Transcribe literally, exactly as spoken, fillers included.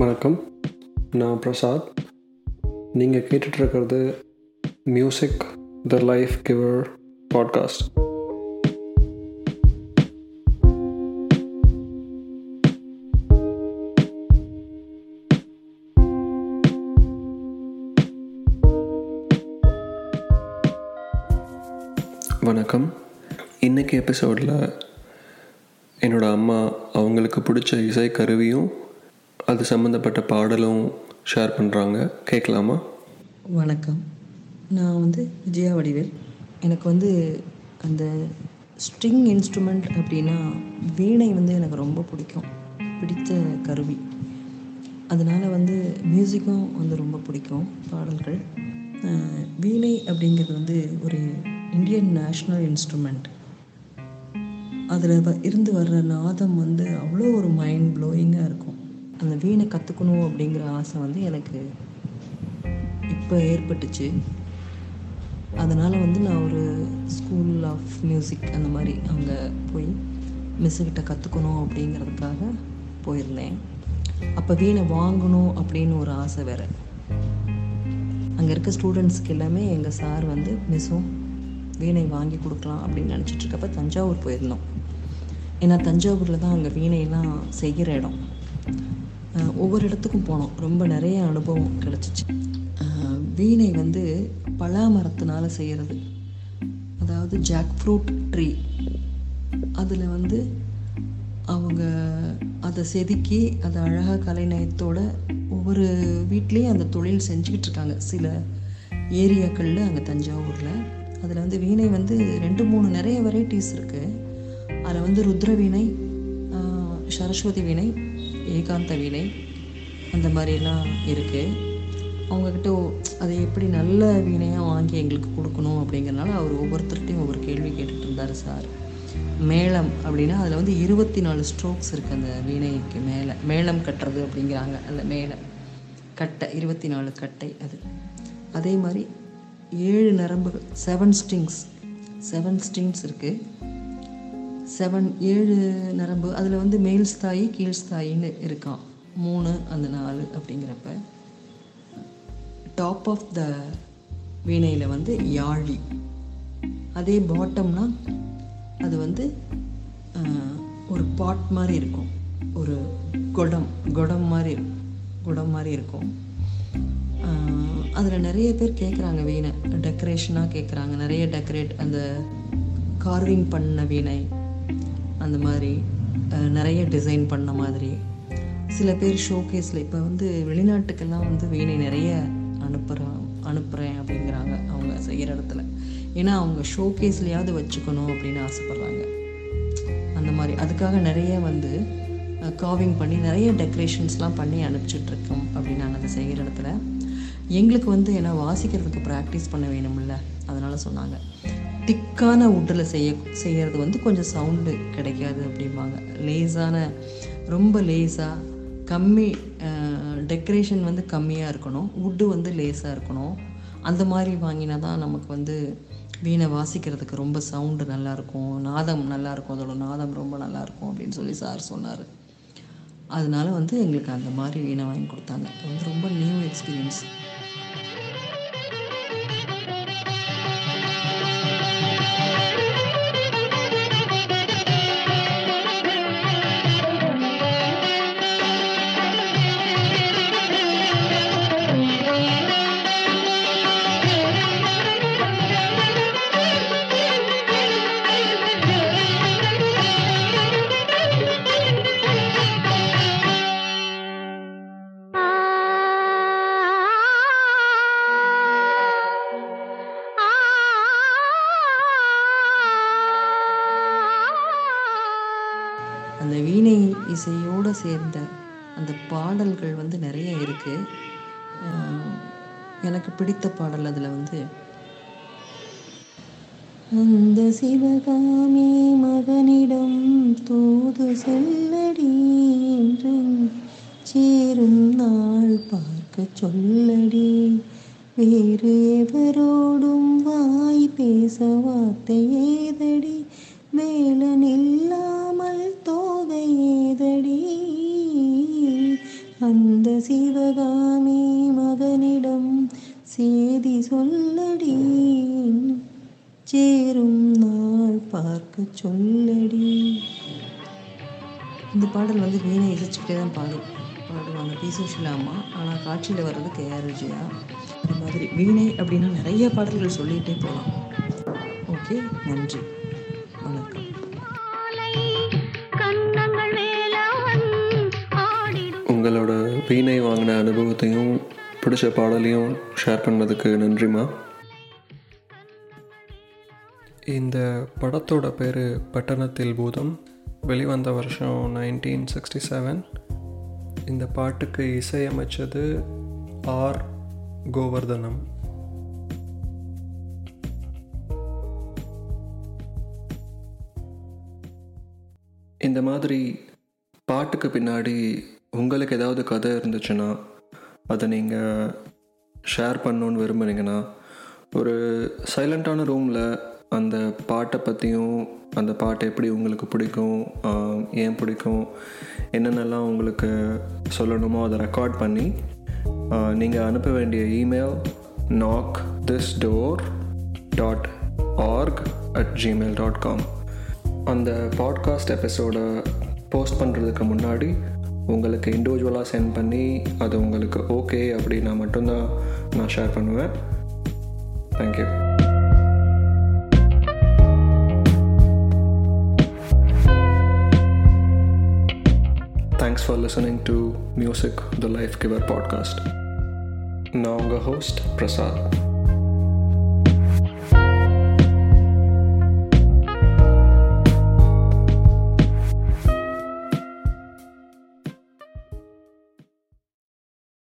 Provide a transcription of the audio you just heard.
வணக்கம், நான் பிரசாத். நீங்கள் கேட்டுட்ருக்கிறது music the life giver podcast. வணக்கம். இன்றைக்கி எபிசோடில் என்னோடய அம்மா அவங்களுக்கு பிடிச்ச இசை கருவியும் அது சம்மந்தப்பட்ட பாடலும் ஷேர் பண்ணுறாங்க. கேட்கலாமா? வணக்கம், நான் வந்து விஜயா வடிவேல். எனக்கு வந்து அந்த ஸ்ட்ரிங் இன்ஸ்ட்ருமெண்ட் அப்படின்னா வீணை வந்து எனக்கு ரொம்ப பிடிக்கும், பிடித்த கருவி. அதனால் வந்து மியூசிக்கும் வந்து ரொம்ப பிடிக்கும் பாடல்கள். வீணை அப்படிங்கிறது வந்து ஒரு இந்தியன் நேஷ்னல் இன்ஸ்ட்ருமெண்ட். அதில் இருந்து வர்ற நாதம் வந்து அவ்வளோ ஒரு மைண்ட் ப்ளோயிங்காக இருக்கும். அந்த வீணை கற்றுக்கணும் அப்படிங்கிற ஆசை வந்து எனக்கு இப்போ ஏற்பட்டுச்சு. அதனால் வந்து நான் ஒரு ஸ்கூல் ஆஃப் மியூசிக் அந்த மாதிரி அங்கே போய் மிஸ்ஸுக்கிட்ட கற்றுக்கணும் அப்படிங்கிறதுக்காக போயிருந்தேன். அப்போ வீணை வாங்கணும் அப்படின்னு ஒரு ஆசை வேறு. அங்கே இருக்க ஸ்டூடெண்ட்ஸுக்கு எல்லாமே எங்கள் சார் வந்து மிஸ்ஸும் வீணை வாங்கி கொடுக்கலாம் அப்படின்னு நினச்சிட்ருக்கப்ப தஞ்சாவூர் போயிருந்தோம். ஏன்னா தஞ்சாவூரில் தான் அங்கே வீணையெல்லாம் செய்கிற இடம். ஒவ்வொரு இடத்துக்கும் போனோம், ரொம்ப நிறைய அனுபவம் கிடச்சிச்சு. வீணை வந்து பலா மரத்தினால செய்கிறது, அதாவது ஜாக் ஃப்ரூட் ட்ரீ. அதில் வந்து அவங்க அதை செதுக்கி அதை அழகாக கலைநயத்தோடு ஒவ்வொரு வீட்லேயும் அந்த தொழில் செஞ்சுக்கிட்டு இருக்காங்க சில ஏரியாக்களில் அங்கே தஞ்சாவூரில். அதில் வந்து வீணை வந்து ரெண்டு மூணு நிறைய வெரைட்டிஸ் இருக்குது. அதில் வந்து ருத்ர வீணை, சரஸ்வதி வீணை, ஏகாந்த வீணை, அந்த மாதிரிலாம் இருக்குது. அவங்கக்கிட்ட அதை எப்படி நல்ல வீணையாக வாங்கி எங்களுக்கு கொடுக்கணும் அப்படிங்கிறனால அவர் ஒவ்வொருத்தர்கிட்டையும் ஒவ்வொரு கேள்வி கேட்டுகிட்டு இருந்தார் சார். மேளம் அப்படின்னா அதில் வந்து இருபத்தி நாலு ஸ்ட்ரோக்ஸ் இருக்குது அந்த வீணைக்கு. மேலே மேளம் கட்டுறது அப்படிங்கிறாங்க, அந்த மேளம் கட்டை இருபத்தி நாலு கட்டை. அது அதே மாதிரி ஏழு நரம்புகள், செவன் ஸ்ட்ரிங்ஸ் செவன் ஸ்ட்ரிங்ஸ் இருக்குது. செவன் ஏழு நரம்பு. அதில் வந்து மேல் ஸ்தாயி கீழ் ஸ்தாயின்னு இருக்கான், மூணு அந்த நாலு அப்படிங்கிறப்ப. டாப் ஆஃப் த வீணையில் வந்து யாழி, அதே பாட்டம்னா அது வந்து ஒரு பாட் மாதிரி இருக்கும், ஒரு குடம் குடம் மாதிரி குடம் மாதிரி இருக்கும். அதில் நிறைய பேர் கேட்குறாங்க வீணை, டெக்கரேஷனாக கேட்குறாங்க. நிறைய டெக்கரேட் அந்த கார்விங் பண்ண வீணை, அந்த மாதிரி நிறைய டிசைன் பண்ண மாதிரி. சில பேர் ஷோகேஸில் இப்போ வந்து வெளிநாட்டுக்கெல்லாம் வந்து வீணை நிறைய அனுப்புகிறான் அனுப்புகிறேன் அப்படிங்கிறாங்க அவங்க செய்கிற இடத்துல. ஏன்னா அவங்க ஷோகேஸ்லையாவது வச்சுக்கணும் அப்படின்னு ஆசைப்பட்றாங்க. அந்த மாதிரி அதுக்காக நிறைய வந்து கார்விங் பண்ணி நிறைய டெக்கரேஷன்ஸ்லாம் பண்ணி அனுப்பிச்சிட்ருக்கோம் அப்படின்னு நான் அதை செய்கிற இடத்துல. எங்களுக்கு வந்து ஏன்னா வாசிக்கிறதுக்கு ப்ராக்டிஸ் பண்ண வேணும்ல, அதனால் சொன்னாங்க திக்கான உட்டில் செய்ய செய்கிறது வந்து கொஞ்சம் சவுண்டு கிடைக்காது அப்படிம்பாங்க. லேஸான ரொம்ப லேஸாக கம்மி டெக்கரேஷன் வந்து கம்மியாக இருக்கணும், உட்டு வந்து லேஸாக இருக்கணும். அந்த மாதிரி வாங்கினா தான் நமக்கு வந்து வீணை வாசிக்கிறதுக்கு ரொம்ப சவுண்டு நல்லாயிருக்கும், நாதம் நல்லாயிருக்கும், அதோடய நாதம் ரொம்ப நல்லாயிருக்கும் அப்படின்னு சொல்லி சார் சொன்னார். அதனால வந்து எங்களுக்கு அந்த மாதிரி வீணை வாங்கி கொடுத்தாங்க. அது வந்து ரொம்ப நியூ எக்ஸ்பீரியன்ஸ். அந்த வீணை இசையோடு சேர்ந்த அந்த பாடல்கள் வந்து நிறைய இருக்குது. எனக்கு பிடித்த பாடல் அதில் வந்து அந்த சிவகாமி மகனிடம் தூது சொல்லடி என்றும் சேரும் நாள் பார்க்க சொல்லடி, வேறு எவரோடும் வாய் பேச வார்த்தை ஏதடி, வேலனில்லாமல் தோகை ஏதடி, அந்த சிவகாமி மகனிடம் சேதி சொல்லடி, சேரும் நாள் பார்க்க சொல்லடி. இந்த பாடல் வந்து வீணை இசைச்சுக்கிட்டே தான் பாடும் பாடுவாங்க பி சுஷிலாமா, ஆனால் காட்சியில் வர்றது கே ஆர் விஜயா. அது மாதிரி வீணை அப்படின்னா நிறைய பாடல்கள் சொல்லிகிட்டே போகலாம். ஓகே, நன்றி, வணக்கம். உங்களோட வீணை வாங்கின அனுபவத்தையும் பிடிச்ச பாடலையும் ஷேர் பண்ணதுக்கு நன்றிம்மா. இந்த படத்தோட பேர் பட்டணத்தில் பூதம், வெளிவந்த வருஷம் நைன்டீன் சிக்ஸ்டி செவன். இந்த பாட்டுக்கு இசையமைச்சது ஆர் கோவர்தனம். இந்த மாதிரி பாட்டுக்கு பின்னாடி உங்களுக்கு ஏதாவது கதை இருந்துச்சுன்னா, அதை நீங்கள் ஷேர் பண்ணணுன்னு விரும்புனீங்கன்னா, ஒரு சைலண்ட்டான ரூமில் அந்த பாட்டை பற்றியும், அந்த பாட்டை எப்படி உங்களுக்கு பிடிக்கும், ஏன் பிடிக்கும், என்னென்னலாம் உங்களுக்கு சொல்லணுமோ அதை ரெக்கார்ட் பண்ணி நீங்கள் அனுப்ப வேண்டிய email knock this door dot org at gmail dot com. அந்த பாட்காஸ்ட் எபிசோடை போஸ்ட் பண்ணுறதுக்கு முன்னாடி உங்களுக்கு இண்டிவிஜுவலாக சென்ட் பண்ணி அது உங்களுக்கு ஓகே அப்படின்னா மட்டும்தான் நான் ஷேர் பண்ணுவேன். Thank you. Thanks for listening to music the life giver podcast. நான் உங்கள் ஹோஸ்ட் பிரசாத்.